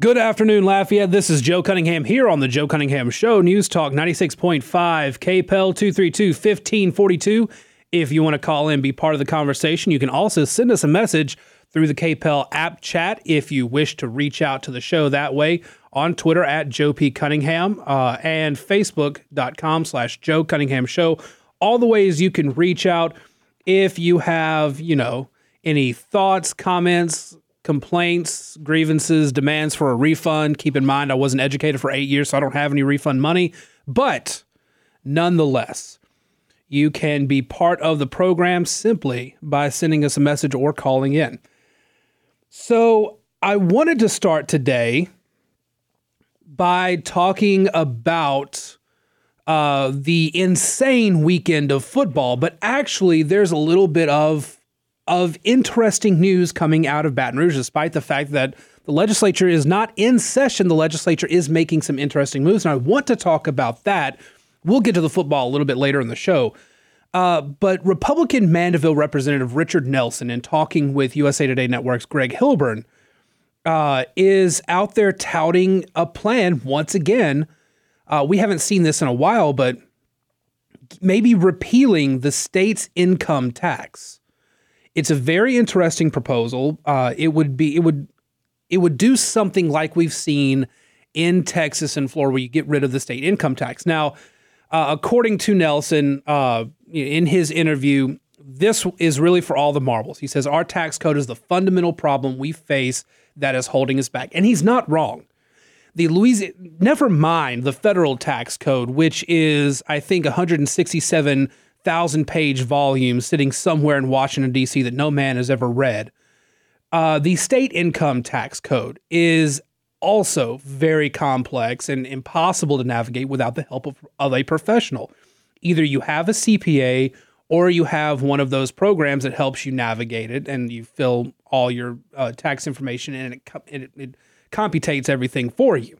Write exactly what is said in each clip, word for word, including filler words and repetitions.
Good afternoon, Lafayette. This is Joe Cunningham here on the Joe Cunningham Show. News Talk ninety-six point five, K P E L, two thirty-two, fifteen forty-two. If you want to call in, be part of the conversation. You can also send us a message through the K P E L app chat if you wish to reach out to the show that way. On Twitter at Joe P. Cunningham uh, and Facebook.com slash Joe Cunningham Show. All the ways you can reach out if you have, you know, any thoughts, comments, complaints, grievances, demands for a refund. Keep in mind, I wasn't educated for eight years, so I don't have any refund money. But nonetheless, you can be part of the program simply by sending us a message or calling in. So I wanted to start today by talking about uh, the insane weekend of football. But actually, there's a little bit of of interesting news coming out of Baton Rouge, despite the fact that the legislature is not in session. The legislature is making some interesting moves, and I want to talk about that. We'll get to the football a little bit later in the show. Uh, but Republican Mandeville Representative Richard Nelson, in talking with U S A Today Network's Greg Hilburn, uh, is out there touting a plan once again. Uh, we haven't seen this in a while, but maybe repealing the state's income tax. It's a very interesting proposal. Uh, it would be, it would, it would do something like we've seen in Texas and Florida, where you get rid of the state income tax. Now, uh, according to Nelson, uh, in his interview, this is really for all the marbles. He says our tax code is the fundamental problem we face that is holding us back, and he's not wrong. The Louisiana, never mind the federal tax code, which is, I think, one hundred sixty-seven. thousand page volume sitting somewhere in Washington, D C that no man has ever read. Uh, the state income tax code is also very complex and impossible to navigate without the help of, of a professional. Either you have a C P A or you have one of those programs that helps you navigate it, and you fill all your uh, tax information and it, and it, it computates everything for you.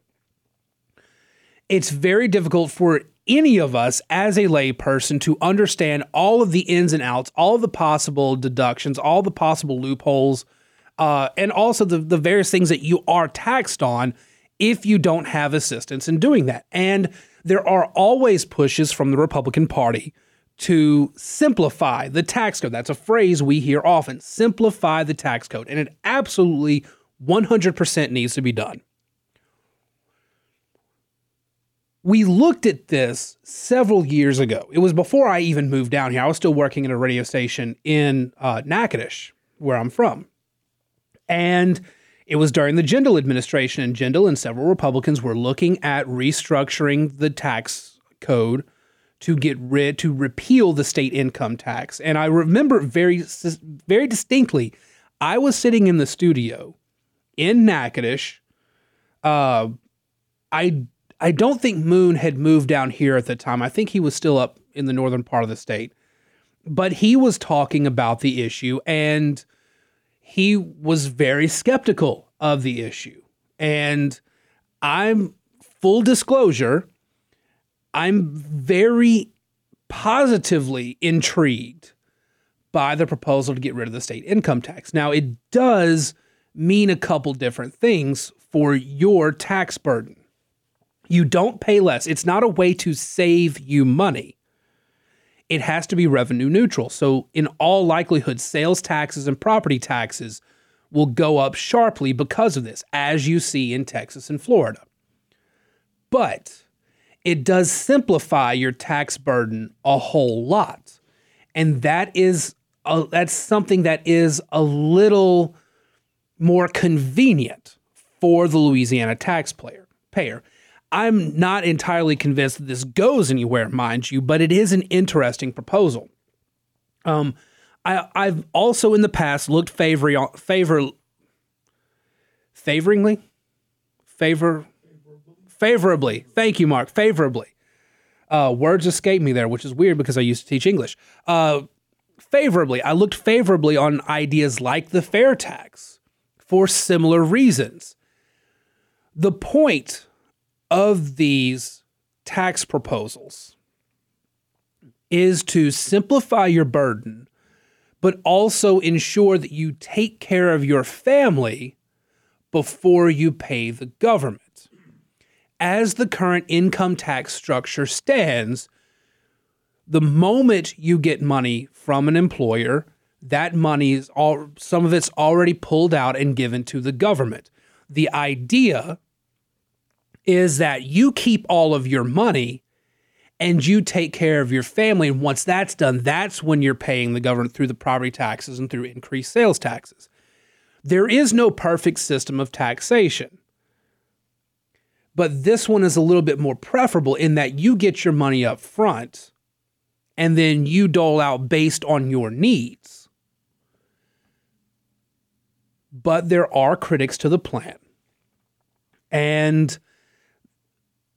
It's very difficult for any of us as a lay person to understand all of the ins and outs, all the possible deductions, all the possible loopholes, uh, and also the, the various things that you are taxed on if you don't have assistance in doing that. And there are always pushes from the Republican Party to simplify the tax code. That's a phrase we hear often, simplify the tax code. And it absolutely one hundred percent needs to be done. We looked at this several years ago. It was before I even moved down here. I was still working at a radio station in uh, Natchitoches, where I'm from. And it was during the Jindal administration, and Jindal and several Republicans were looking at restructuring the tax code to get rid, to repeal the state income tax. And I remember very, very distinctly, I was sitting in the studio in Natchitoches. Uh, I I don't think Moon had moved down here at the time. I think he was still up in the northern part of the state. But he was talking about the issue, and he was very skeptical of the issue. And I'm, full disclosure, I'm very positively intrigued by the proposal to get rid of the state income tax. Now, it does mean a couple different things for your tax burden. You don't pay less. It's not a way to save you money. It has to be revenue neutral. So in all likelihood, sales taxes and property taxes will go up sharply because of this, as you see in Texas and Florida. But it does simplify your tax burden a whole lot. And that is a, that's something that is a little more convenient for the Louisiana taxpayer. payer. I'm not entirely convinced that this goes anywhere, mind you, but it is an interesting proposal. Um, I, I've also in the past looked favor, favor, favoringly, favor, favorably. Thank you, Mark. Favorably. Uh, words escape me there, which is weird because I used to teach English. Uh, favorably. I looked favorably on ideas like the fair tax for similar reasons. The point of these tax proposals is to simplify your burden, but also ensure that you take care of your family before you pay the government. As the current income tax structure stands, the moment you get money from an employer, that money is all, some of it's already pulled out and given to the government. The idea is that you keep all of your money and you take care of your family. And once that's done, that's when you're paying the government through the property taxes and through increased sales taxes. There is no perfect system of taxation, but this one is a little bit more preferable in that you get your money up front and then you dole out based on your needs. But there are critics to the plan. And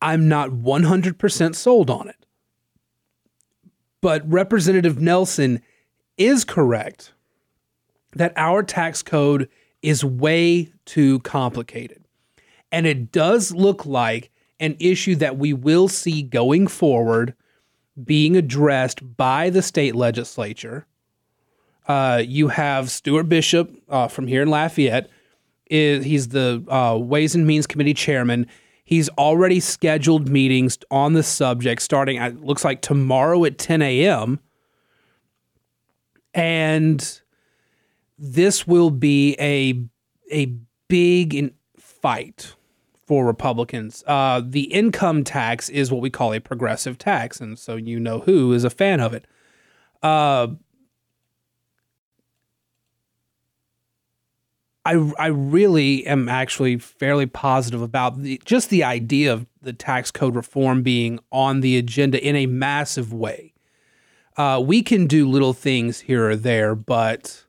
I'm not one hundred percent sold on it. But Representative Nelson is correct that our tax code is way too complicated. And it does look like an issue that we will see going forward being addressed by the state legislature. Uh, you have Stuart Bishop uh, from here in Lafayette. Is, he's the uh, Ways and Means Committee chairman. He's already scheduled meetings on the subject starting, it looks like, tomorrow at ten a.m. And this will be a, a big fight for Republicans. Uh, the income tax is what we call a progressive tax, and so you know who is a fan of it. Uh, I I really am actually fairly positive about the, just the idea of the tax code reform being on the agenda in a massive way. Uh, we can do little things here or there, but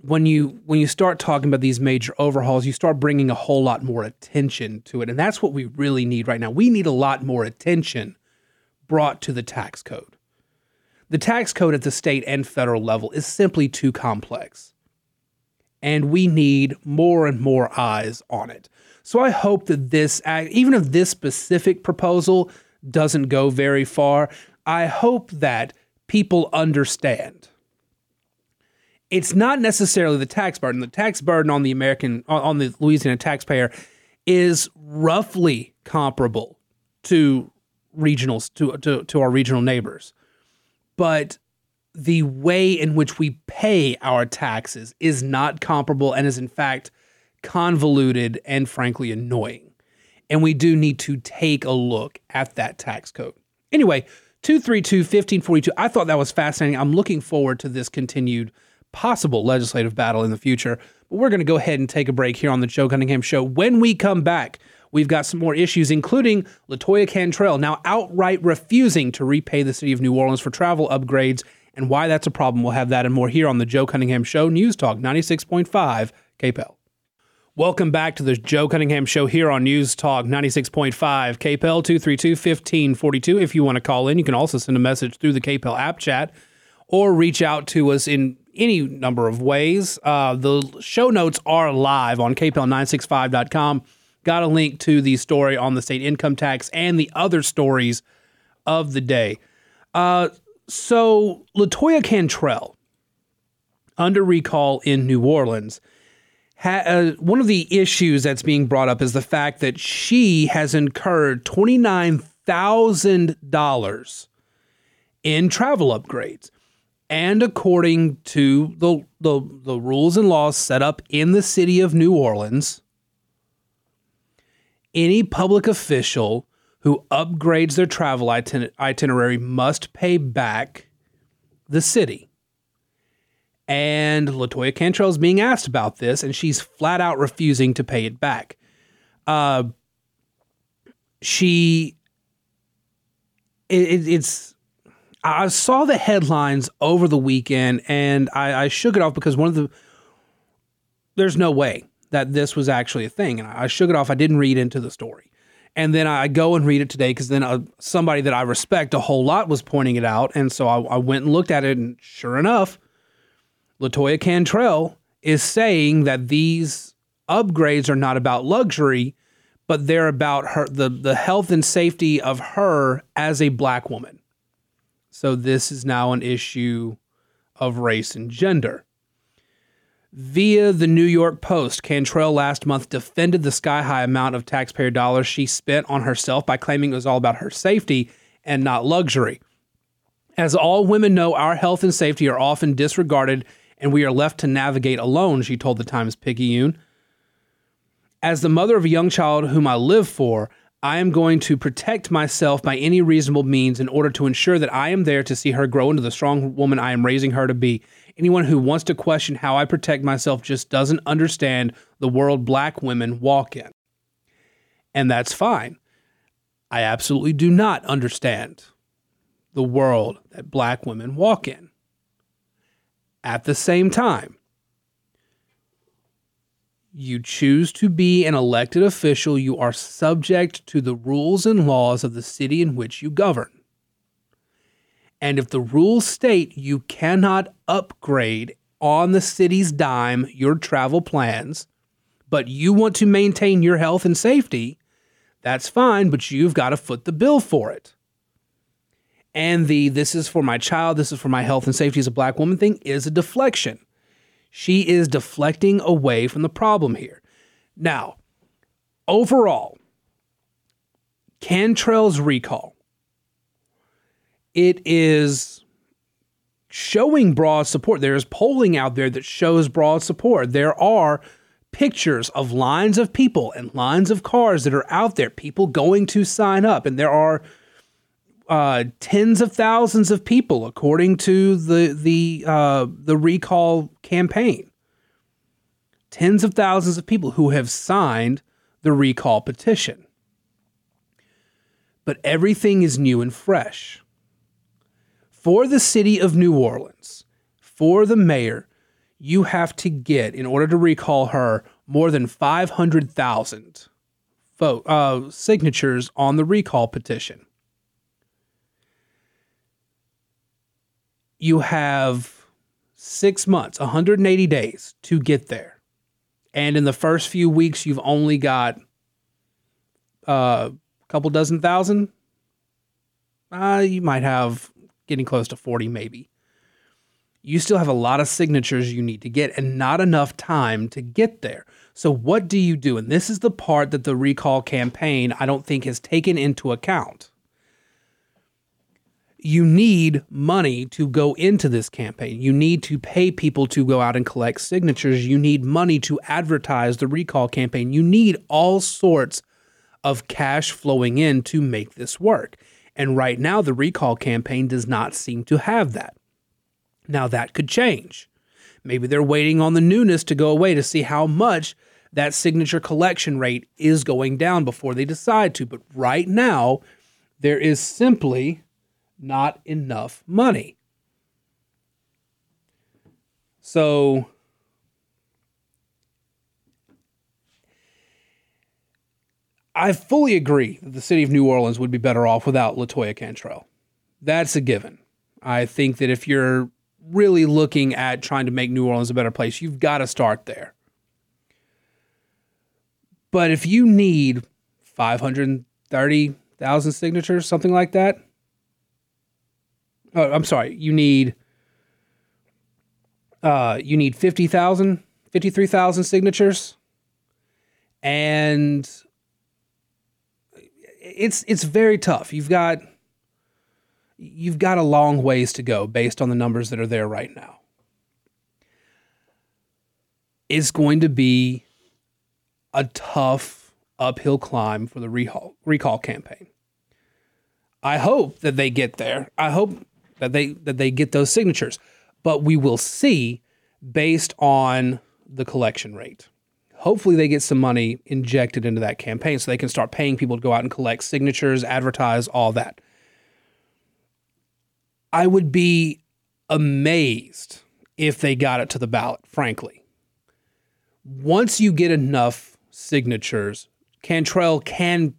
when you when you start talking about these major overhauls, you start bringing a whole lot more attention to it, and that's what we really need right now. We need a lot more attention brought to the tax code. The tax code at the state and federal level is simply too complex. And we need more and more eyes on it. So I hope that this, even if this specific proposal doesn't go very far, I hope that people understand it's not necessarily the tax burden. The tax burden on the American, on the Louisiana taxpayer is roughly comparable to regionals, to, to, to our regional neighbors. But the way in which we pay our taxes is not comparable and is in fact convoluted and frankly annoying. And we do need to take a look at that tax code. Anyway, two thirty-two, fifteen forty-two, I thought that was fascinating. I'm looking forward to this continued possible legislative battle in the future. But we're going to go ahead and take a break here on the Joe Cunningham Show. When we come back, we've got some more issues, including LaToya Cantrell now outright refusing to repay the city of New Orleans for travel upgrades, and why that's a problem. We'll have that and more here on the Joe Cunningham Show, News Talk ninety-six point five K P E L. Welcome back to the Joe Cunningham Show here on News Talk ninety-six point five K P E L, two thirty-two, fifteen forty-two. If you want to call in, you can also send a message through the K P E L app chat or reach out to us in any number of ways. Uh, the show notes are live on K P E L nine sixty-five dot com. Got a link to the story on the state income tax and the other stories of the day. Uh, so LaToya Cantrell, under recall in New Orleans, ha- uh, one of the issues that's being brought up is the fact that she has incurred twenty-nine thousand dollars in travel upgrades. And according to the, the the rules and laws set up in the city of New Orleans, any public official who upgrades their travel iten- itinerary must pay back the city. And LaToya Cantrell is being asked about this, and she's flat out refusing to pay it back. Uh, she, it, it's... I saw the headlines over the weekend, and I, I shook it off because one of the – there's no way that this was actually a thing. And I, I shook it off. I didn't read into the story. And then I go and read it today because then uh, somebody that I respect a whole lot was pointing it out. And so I, I went and looked at it, and sure enough, LaToya Cantrell is saying that these upgrades are not about luxury, but they're about her the, the health and safety of her as a black woman. So this is now an issue of race and gender. Via the New York Post, Cantrell last month defended the sky-high amount of taxpayer dollars she spent on herself by claiming it was all about her safety and not luxury. As all women know, our health and safety are often disregarded, and we are left to navigate alone, she told the Times-Picayune. As the mother of a young child whom I live for, I am going to protect myself by any reasonable means in order to ensure that I am there to see her grow into the strong woman I am raising her to be. Anyone who wants to question how I protect myself just doesn't understand the world black women walk in. And that's fine. I absolutely do not understand the world that black women walk in. At the same time, you choose to be an elected official, you are subject to the rules and laws of the city in which you govern. And if the rules state you cannot upgrade on the city's dime your travel plans, but you want to maintain your health and safety, that's fine, but you've got to foot the bill for it. And the this is for my child, this is for my health and safety as a black woman thing is a deflection. She is deflecting away from the problem here. Now, overall, Cantrell's recall, it is showing broad support. There is polling out there that shows broad support. There are pictures of lines of people and lines of cars that are out there, people going to sign up, and there are Uh, tens of thousands of people, according to the the uh, the recall campaign. Tens of thousands of people who have signed the recall petition. But everything is new and fresh. For the city of New Orleans, for the mayor, you have to get, in order to recall her, more than five hundred thousand vote, uh, signatures on the recall petition. You have six months, one hundred eighty days to get there. And in the first few weeks, you've only got uh, a couple dozen thousand. Uh, you might have getting close to forty, maybe. You still have a lot of signatures you need to get and not enough time to get there. So what do you do? And this is the part that the recall campaign, I don't think, has taken into account. You need money to go into this campaign. You need to pay people to go out and collect signatures. You need money to advertise the recall campaign. You need all sorts of cash flowing in to make this work. And right now, the recall campaign does not seem to have that. Now, that could change. Maybe they're waiting on the newness to go away to see how much that signature collection rate is going down before they decide to. But right now, there is simply not enough money. So I fully agree that the city of New Orleans would be better off without LaToya Cantrell. That's a given. I think that if you're really looking at trying to make New Orleans a better place, you've got to start there. But if you need five hundred thirty thousand signatures, something like that, Oh, I'm sorry, you need uh, you need fifty thousand, fifty-three thousand signatures. And it's it's very tough. You've got you've got a long ways to go based on the numbers that are there right now. It's going to be a tough uphill climb for the recall, recall campaign. I hope that they get there. I hope that they that they get those signatures. But we will see based on the collection rate. Hopefully they get some money injected into that campaign so they can start paying people to go out and collect signatures, advertise, all that. I would be amazed if they got it to the ballot, frankly. Once you get enough signatures, Cantrell can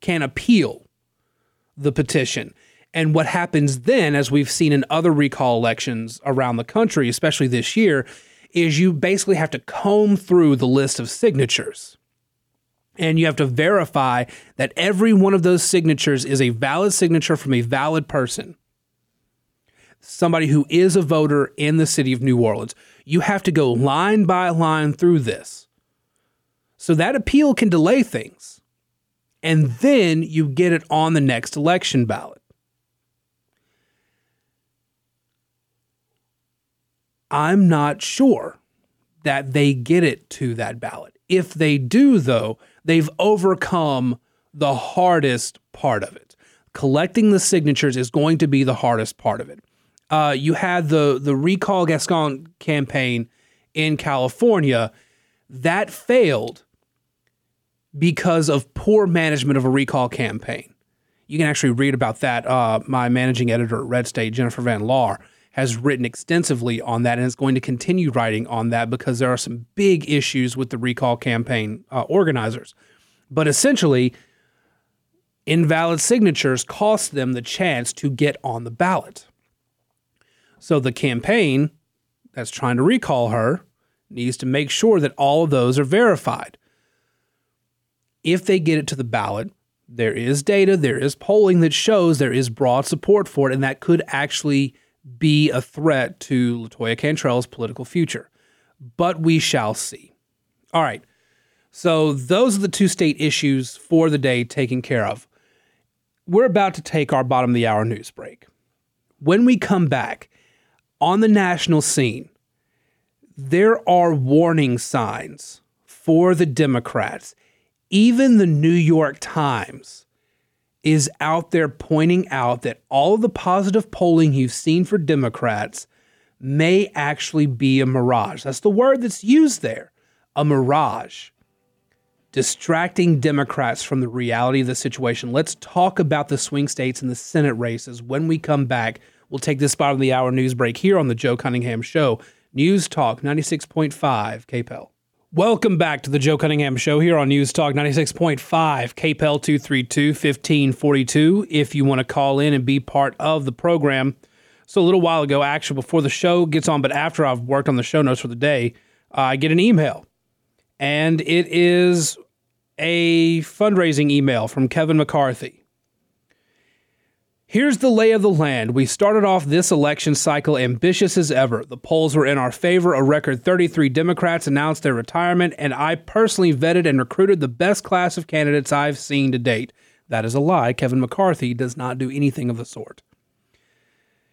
can appeal the petition. And what happens then, as we've seen in other recall elections around the country, especially this year, is you basically have to comb through the list of signatures. And you have to verify that every one of those signatures is a valid signature from a valid person, somebody who is a voter in the city of New Orleans. You have to go line by line through this. So that appeal can delay things. And then you get it on the next election ballot. I'm not sure that they get it to that ballot. If they do, though, they've overcome the hardest part of it. Collecting the signatures is going to be the hardest part of it. Uh, you had the, the Recall Gascon campaign in California. That failed because of poor management of a recall campaign. You can actually read about that. Uh, my managing editor at Red State, Jennifer Van Laar, has written extensively on that and is going to continue writing on that because there are some big issues with the recall campaign uh, organizers. But essentially, invalid signatures cost them the chance to get on the ballot. So the campaign that's trying to recall her needs to make sure that all of those are verified. If they get it to the ballot, there is data, there is polling that shows there is broad support for it, and that could actually be a threat to LaToya Cantrell's political future. But we shall see. All right. So those are the two state issues for the day taken care of. We're about to take our bottom of the hour news break. When we come back, on the national scene, there are warning signs for the Democrats. Even the New York Times is out there pointing out that all of the positive polling you've seen for Democrats may actually be a mirage. That's the word that's used there, a mirage, distracting Democrats from the reality of the situation. Let's talk about the swing states and the Senate races when we come back. We'll take this spot of the hour news break here on the Joe Cunningham Show, News Talk ninety-six point five K P E L. Welcome back to the Joe Cunningham Show here on News Talk ninety-six point five, K P E L two thirty-two, fifteen forty-two, if you want to call in and be part of the program. So a little while ago, actually before the show gets on, but after I've worked on the show notes for the day, uh, I get an email. And it is a fundraising email from Kevin McCarthy. Here's the lay of the land. We started off this election cycle ambitious as ever. The polls were in our favor. A record thirty-three Democrats announced their retirement, and I personally vetted and recruited the best class of candidates I've seen to date. That is a lie. Kevin McCarthy does not do anything of the sort.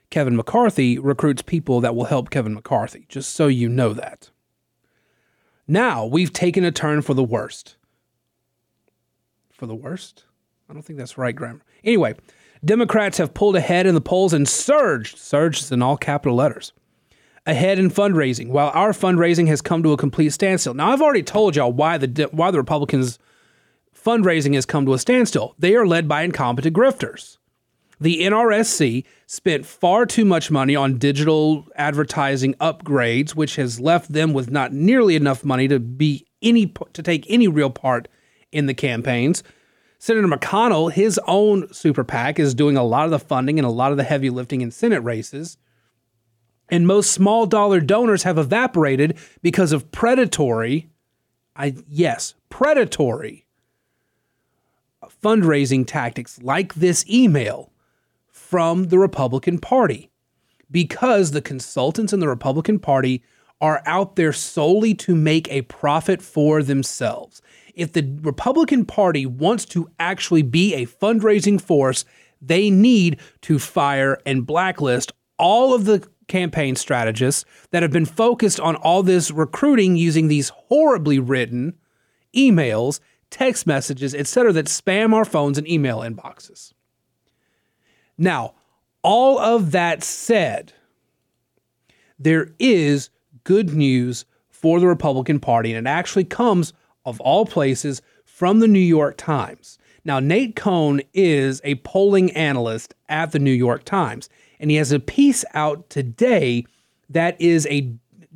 Kevin McCarthy recruits people that will help Kevin McCarthy, just so you know that. Now we've taken a turn for the worst. For the worst? I don't think that's right grammar. Anyway, Democrats have pulled ahead in the polls and surged, surged is in all capital letters, ahead in fundraising, while our fundraising has come to a complete standstill. Now, I've already told y'all why the why the Republicans' fundraising has come to a standstill. They are led by incompetent grifters. The N R S C spent far too much money on digital advertising upgrades, which has left them with not nearly enough money to be any to take any real part in the campaigns. Senator McConnell, his own super PAC, is doing a lot of the funding and a lot of the heavy lifting in Senate races. And most small dollar donors have evaporated because of predatory, I, yes, predatory fundraising tactics like this email from the Republican Party, because the consultants in the Republican Party are out there solely to make a profit for themselves. If the Republican Party wants to actually be a fundraising force, they need to fire and blacklist all of the campaign strategists that have been focused on all this recruiting using these horribly written emails, text messages, et cetera, that spam our phones and email inboxes. Now, all of that said, there is good news for the Republican Party, and it actually comes, of all places, from the New York Times. Now, Nate Cohn is a polling analyst at the New York Times, and he has a piece out today that is a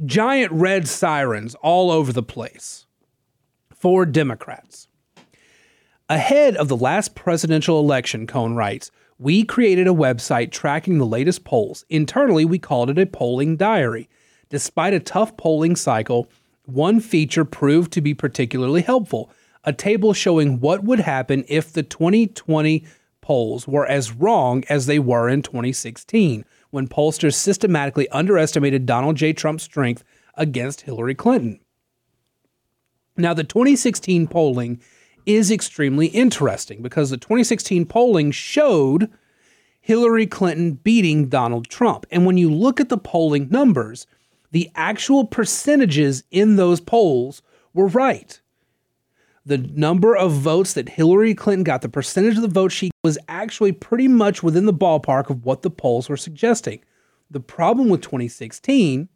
giant red sirens all over the place for Democrats. Ahead of the last presidential election, Cohn writes, we created a website tracking the latest polls. Internally, we called it a polling diary. Despite a tough polling cycle, one feature proved to be particularly helpful, a table showing what would happen if the twenty twenty polls were as wrong as they were in twenty sixteen, when pollsters systematically underestimated Donald J. Trump's strength against Hillary Clinton. Now, the twenty sixteen polling is extremely interesting because the twenty sixteen polling showed Hillary Clinton beating Donald Trump. And when you look at the polling numbers, the actual percentages in those polls were right. The number of votes that Hillary Clinton got, the percentage of the vote she was actually pretty much within the ballpark of what the polls were suggesting. The problem with twenty sixteen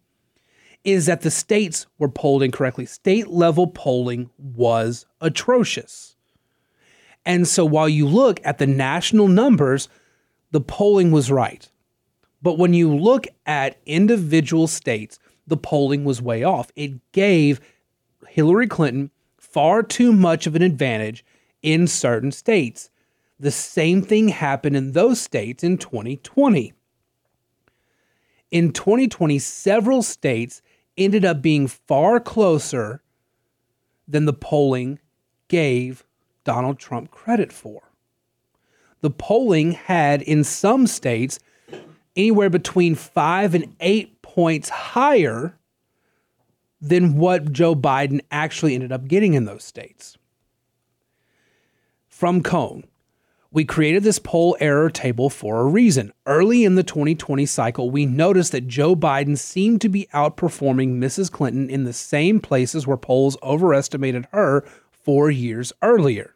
is that the states were polled incorrectly. State-level polling was atrocious. And so while you look at the national numbers, the polling was right. But when you look at individual states, the polling was way off. It gave Hillary Clinton far too much of an advantage in certain states. The same thing happened in those states in twenty twenty. In twenty twenty, several states ended up being far closer than the polling gave Donald Trump credit for. The polling had, in some states, anywhere between five and eight points higher than what Joe Biden actually ended up getting in those states. From Cohn, we created this poll error table for a reason. Early in the twenty twenty cycle, we noticed that Joe Biden seemed to be outperforming Missus Clinton in the same places where polls overestimated her four years earlier.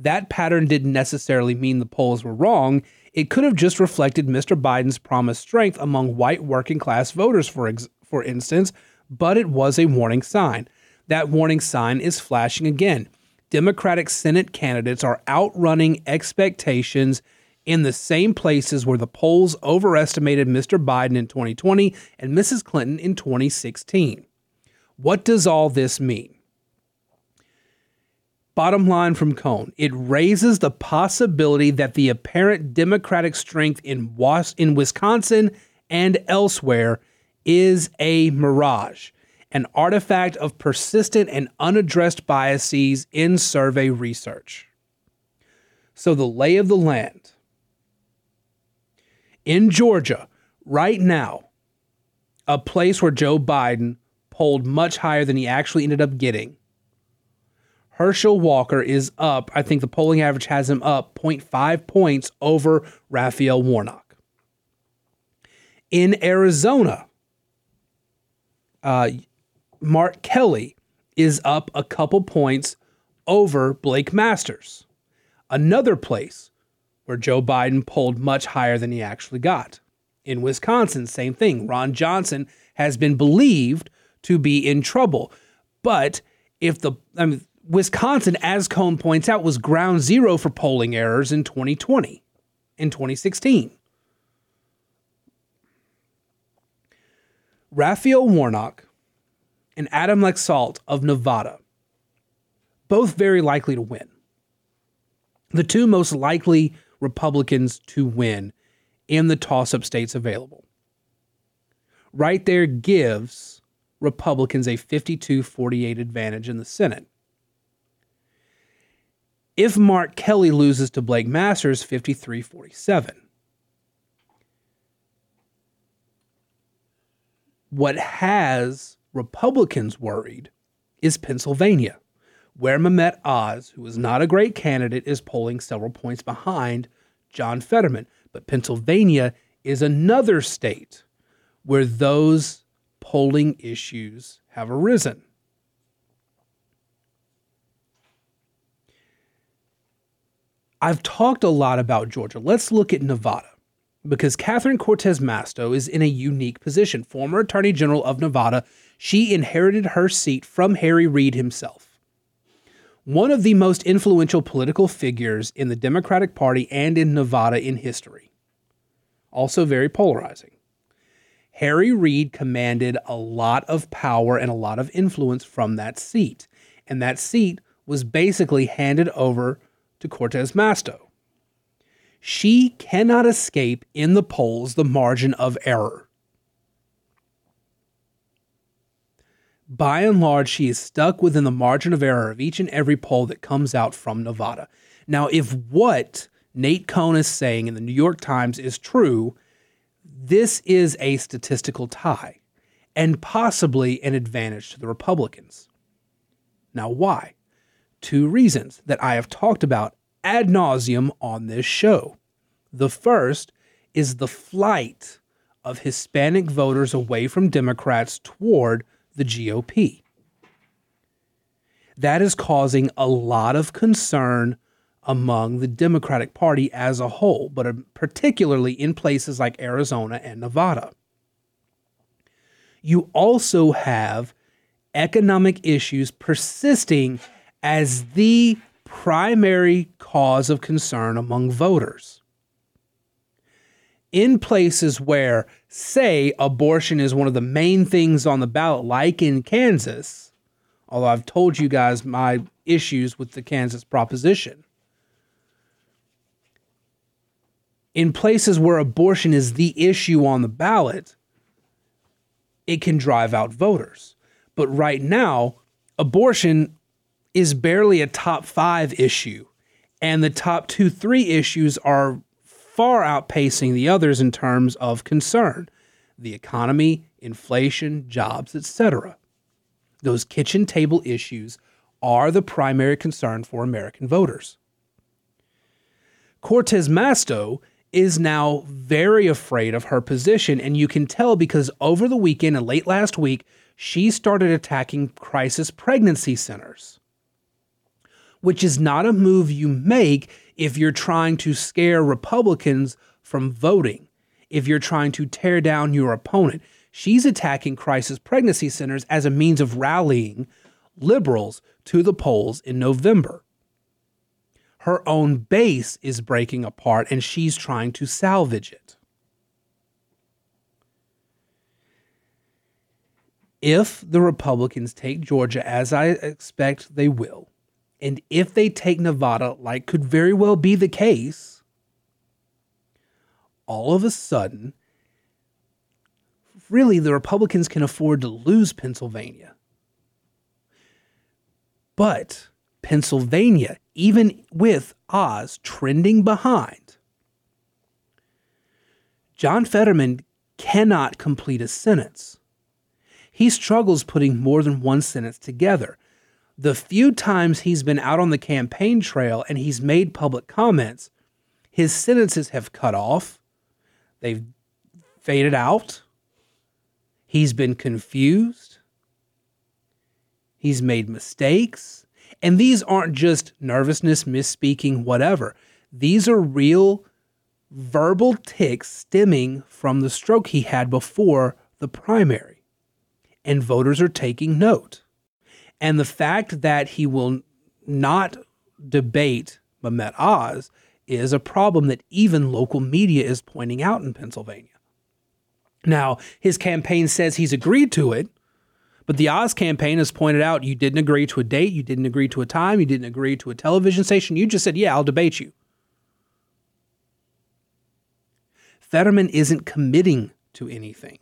That pattern didn't necessarily mean the polls were wrong. It could have just reflected Mister Biden's promised strength among white working-class voters, for ex- for instance, but it was a warning sign. That warning sign is flashing again. Democratic Senate candidates are outrunning expectations in the same places where the polls overestimated Mister Biden in twenty twenty and Missus Clinton in twenty sixteen. What does all this mean? Bottom line from Cohn, it raises the possibility that the apparent Democratic strength in Was- in Wisconsin and elsewhere is a mirage, an artifact of persistent and unaddressed biases in survey research. So the lay of the land. In Georgia, right now, a place where Joe Biden polled much higher than he actually ended up getting, Herschel Walker is up. I think the polling average has him up zero point five points over Raphael Warnock. In Arizona, Uh, Mark Kelly is up a couple points over Blake Masters, another place where Joe Biden polled much higher than he actually got. In Wisconsin, same thing. Ron Johnson has been believed to be in trouble. But if the I mean, Wisconsin, as Cohn points out, was ground zero for polling errors in twenty twenty and twenty sixteen. Raphael Warnock and Adam Laxalt of Nevada, both very likely to win. The two most likely Republicans to win in the toss-up states available. Right there gives Republicans a fifty-two forty-eight advantage in the Senate. If Mark Kelly loses to Blake Masters, fifty-three forty-seven. What has Republicans worried is Pennsylvania, where Mehmet Oz, who is not a great candidate, is polling several points behind John Fetterman. But Pennsylvania is another state where those polling issues have arisen. I've talked a lot about Georgia. Let's look at Nevada, because Catherine Cortez Masto is in a unique position. Former Attorney General of Nevada, she inherited her seat from Harry Reid himself, one of the most influential political figures in the Democratic Party and in Nevada in history. Also very polarizing. Harry Reid commanded a lot of power and a lot of influence from that seat, and that seat was basically handed over to Cortez Masto. She cannot escape in the polls the margin of error. By and large, she is stuck within the margin of error of each and every poll that comes out from Nevada. Now, if what Nate Cohn is saying in the New York Times is true, this is a statistical tie. and possibly an advantage to the Republicans. Now, why? Two reasons that I have talked about ad nauseum on this show. The first is the flight of Hispanic voters away from Democrats toward the G O P. That is causing a lot of concern among the Democratic Party as a whole, but particularly in places like Arizona and Nevada. You also have economic issues persisting as the primary cause of concern among voters. In places where, say, abortion is one of the main things on the ballot, like in Kansas, although I've told you guys my issues with the Kansas proposition, in places where abortion is the issue on the ballot, it can drive out voters. But right now, abortion is barely a top five issue, and the top two, three issues are far outpacing the others in terms of concern: the economy, inflation, jobs, et cetera. Those kitchen table issues are the primary concern for American voters. Cortez Masto is now very afraid of her position, and you can tell because over the weekend and late last week, she started attacking crisis pregnancy centers, which is not a move you make if you're trying to scare Republicans from voting, if you're trying to tear down your opponent. She's attacking crisis pregnancy centers as a means of rallying liberals to the polls in November. Her own base is breaking apart, and she's trying to salvage it. If the Republicans take Georgia, as I expect they will, and if they take Nevada, like could very well be the case, all of a sudden, really the Republicans can afford to lose Pennsylvania. But Pennsylvania, even with Oz trending behind, John Fetterman cannot complete a sentence. He struggles putting more than one sentence together. The few times he's been out on the campaign trail and he's made public comments, his sentences have cut off. They've faded out. He's been confused. He's made mistakes. And these aren't just nervousness, misspeaking, whatever. These are real verbal tics stemming from the stroke he had before the primary. And voters are taking note. And the fact that he will not debate Mehmet Oz is a problem that even local media is pointing out in Pennsylvania. Now, his campaign says he's agreed to it, but the Oz campaign has pointed out you didn't agree to a date, you didn't agree to a time, you didn't agree to a television station. You just said, yeah, I'll debate you. Fetterman isn't committing to anything.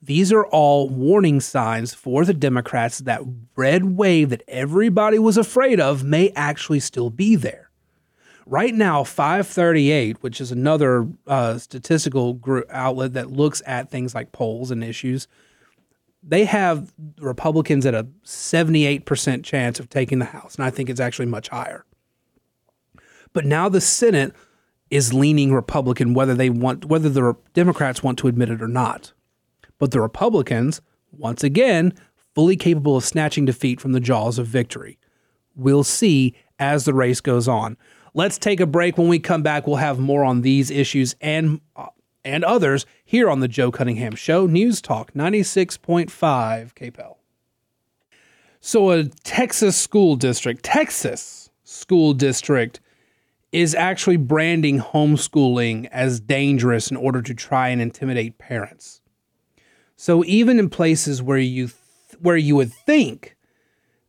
These are all warning signs for the Democrats that red wave that everybody was afraid of may actually still be there. Right now, five thirty-eight, which is another uh, statistical group outlet that looks at things like polls and issues, they have Republicans at a seventy-eight percent chance of taking the House, and I think it's actually much higher. But now the Senate is leaning Republican, whether they want, whether the Democrats want to admit it or not. But the Republicans, once again, fully capable of snatching defeat from the jaws of victory. We'll see as the race goes on. Let's take a break. When we come back, we'll have more on these issues and uh, and others here on the Joe Cunningham Show, News Talk ninety-six point five K P E L. So a Texas school district, Texas school district is actually branding homeschooling as dangerous in order to try and intimidate parents. So even in places where you th- where you would think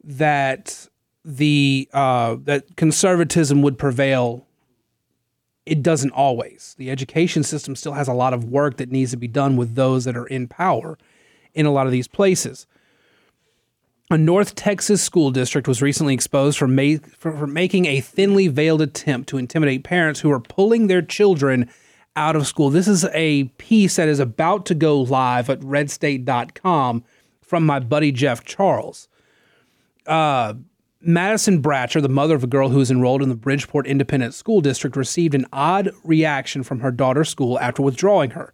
that the uh, that conservatism would prevail, it doesn't always. The education system still has a lot of work that needs to be done with those that are in power in a lot of these places. A North Texas school district was recently exposed for, ma- for, for making a thinly veiled attempt to intimidate parents who are pulling their children out of school. This is a piece that is about to go live at red state dot com from my buddy Jeff Charles. Uh, Madison Bratcher, the mother of a girl who is enrolled in the Bridgeport Independent School District, received an odd reaction from her daughter's school after withdrawing her.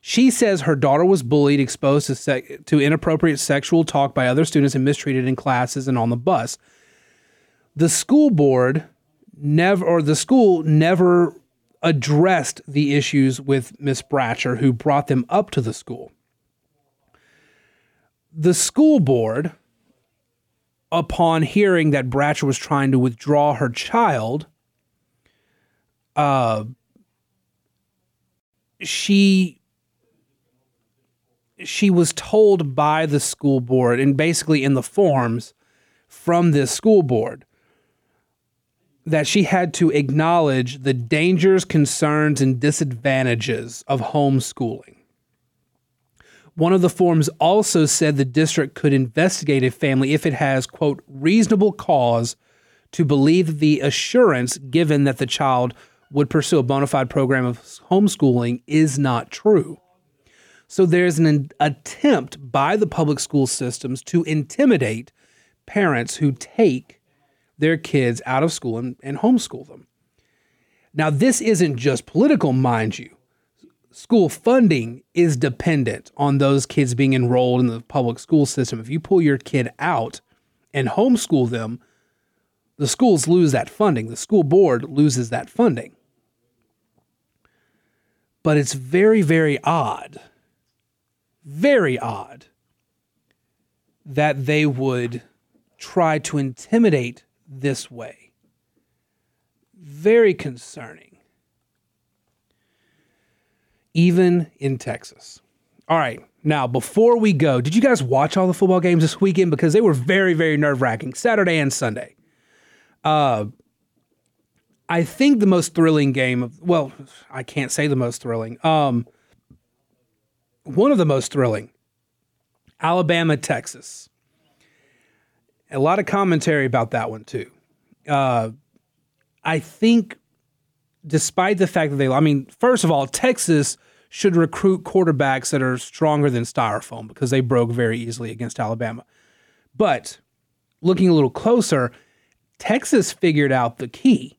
She says her daughter was bullied, exposed to, sec- to inappropriate sexual talk by other students, and mistreated in classes and on the bus. The school board never, or the school never addressed the issues with Miss Bratcher, who brought them up to the school. The school board, upon hearing that Bratcher was trying to withdraw her child, uh, she she was told by the school board, and basically in the forms from this school board, that she had to acknowledge the dangers, concerns, and disadvantages of homeschooling. One of the forms also said the district could investigate a family if it has, quote, reasonable cause to believe the assurance given that the child would pursue a bona fide program of homeschooling is not true. So there's an attempt by the public school systems to intimidate parents who take their kids out of school and, and homeschool them. Now, this isn't just political, mind you. School funding is dependent on those kids being enrolled in the public school system. If you pull your kid out and homeschool them, the schools lose that funding. The school board loses that funding. But it's very, very odd, very odd that they would try to intimidate this way. Very concerning. Even in Texas. All right. Now, before we go, did you guys watch all the football games this weekend? Because they were very, very nerve-wracking, Saturday and Sunday. Uh, I think the most thrilling game of, well, I can't say the most thrilling. Um, one of the most thrilling, Alabama, Texas. A lot of commentary about that one, too. Uh, I think, despite the fact that they, I mean, first of all, Texas should recruit quarterbacks that are stronger than styrofoam because they broke very easily against Alabama. But looking a little closer, Texas figured out the key.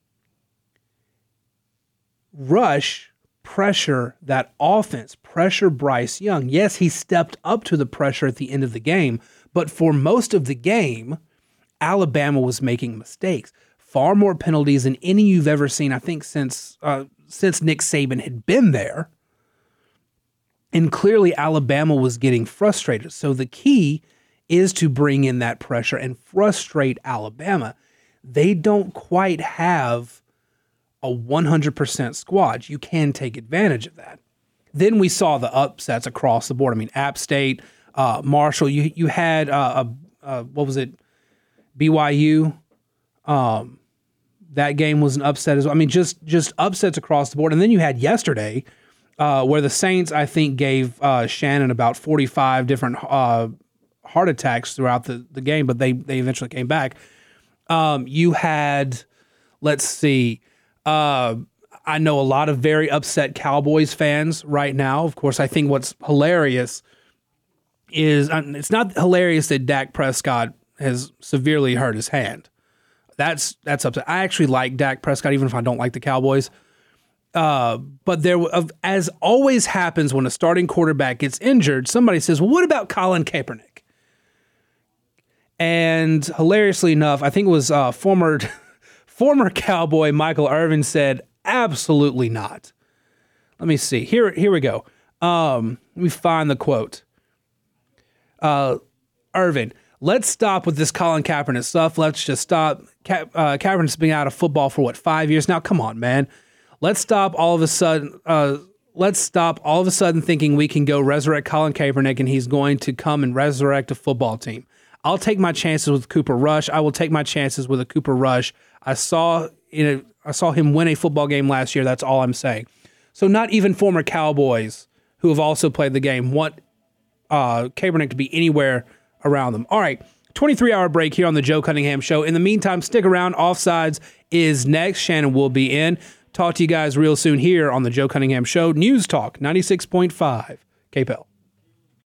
Rush, pressure that offense, pressure Bryce Young. Yes, he stepped up to the pressure at the end of the game, but for most of the game, Alabama was making mistakes. Far more penalties than any you've ever seen, I think, since uh, since Nick Saban had been there. And clearly Alabama was getting frustrated. So the key is to bring in that pressure and frustrate Alabama. They don't quite have a one hundred percent squad. You can take advantage of that. Then we saw the upsets across the board. I mean, App State, uh, Marshall. You you had uh, a, a what was it? B Y U. Um. That game was an upset as well. I mean, just just upsets across the board. And then you had yesterday uh, where the Saints, I think, gave uh, Shannon about forty-five different uh, heart attacks throughout the, the game, but they they eventually came back. Um, you had, let's see, uh, I know a lot of very upset Cowboys fans right now. Of course, I think what's hilarious is, it's not hilarious that Dak Prescott has severely hurt his hand. That's that's upset. I actually like Dak Prescott, even if I don't like the Cowboys. Uh, but there, as always happens when a starting quarterback gets injured, somebody says, well, what about Colin Kaepernick? And hilariously enough, I think it was uh, former former Cowboy Michael Irvin said, absolutely not. Let me see. Here, here we go. Um, let me find the quote. Uh, Irvin, let's stop with this Colin Kaepernick stuff. Let's just stop. Ka- uh, Kaepernick's been out of football for, what, five years now? Come on, man. Let's stop all of a sudden. Uh, let's stop all of a sudden thinking we can go resurrect Colin Kaepernick and he's going to come and resurrect a football team. I'll take my chances with Cooper Rush. I will take my chances with a Cooper Rush. I saw in a, I saw him win a football game last year. That's all I'm saying. So not even former Cowboys who have also played the game want uh, Kaepernick to be anywhere around them. All right, twenty-three hour break here on the Joe Cunningham Show. In the meantime, stick around. Offsides is next. Shannon will be in. Talk to you guys real soon here on the Joe Cunningham Show, News Talk ninety-six point five K P E L.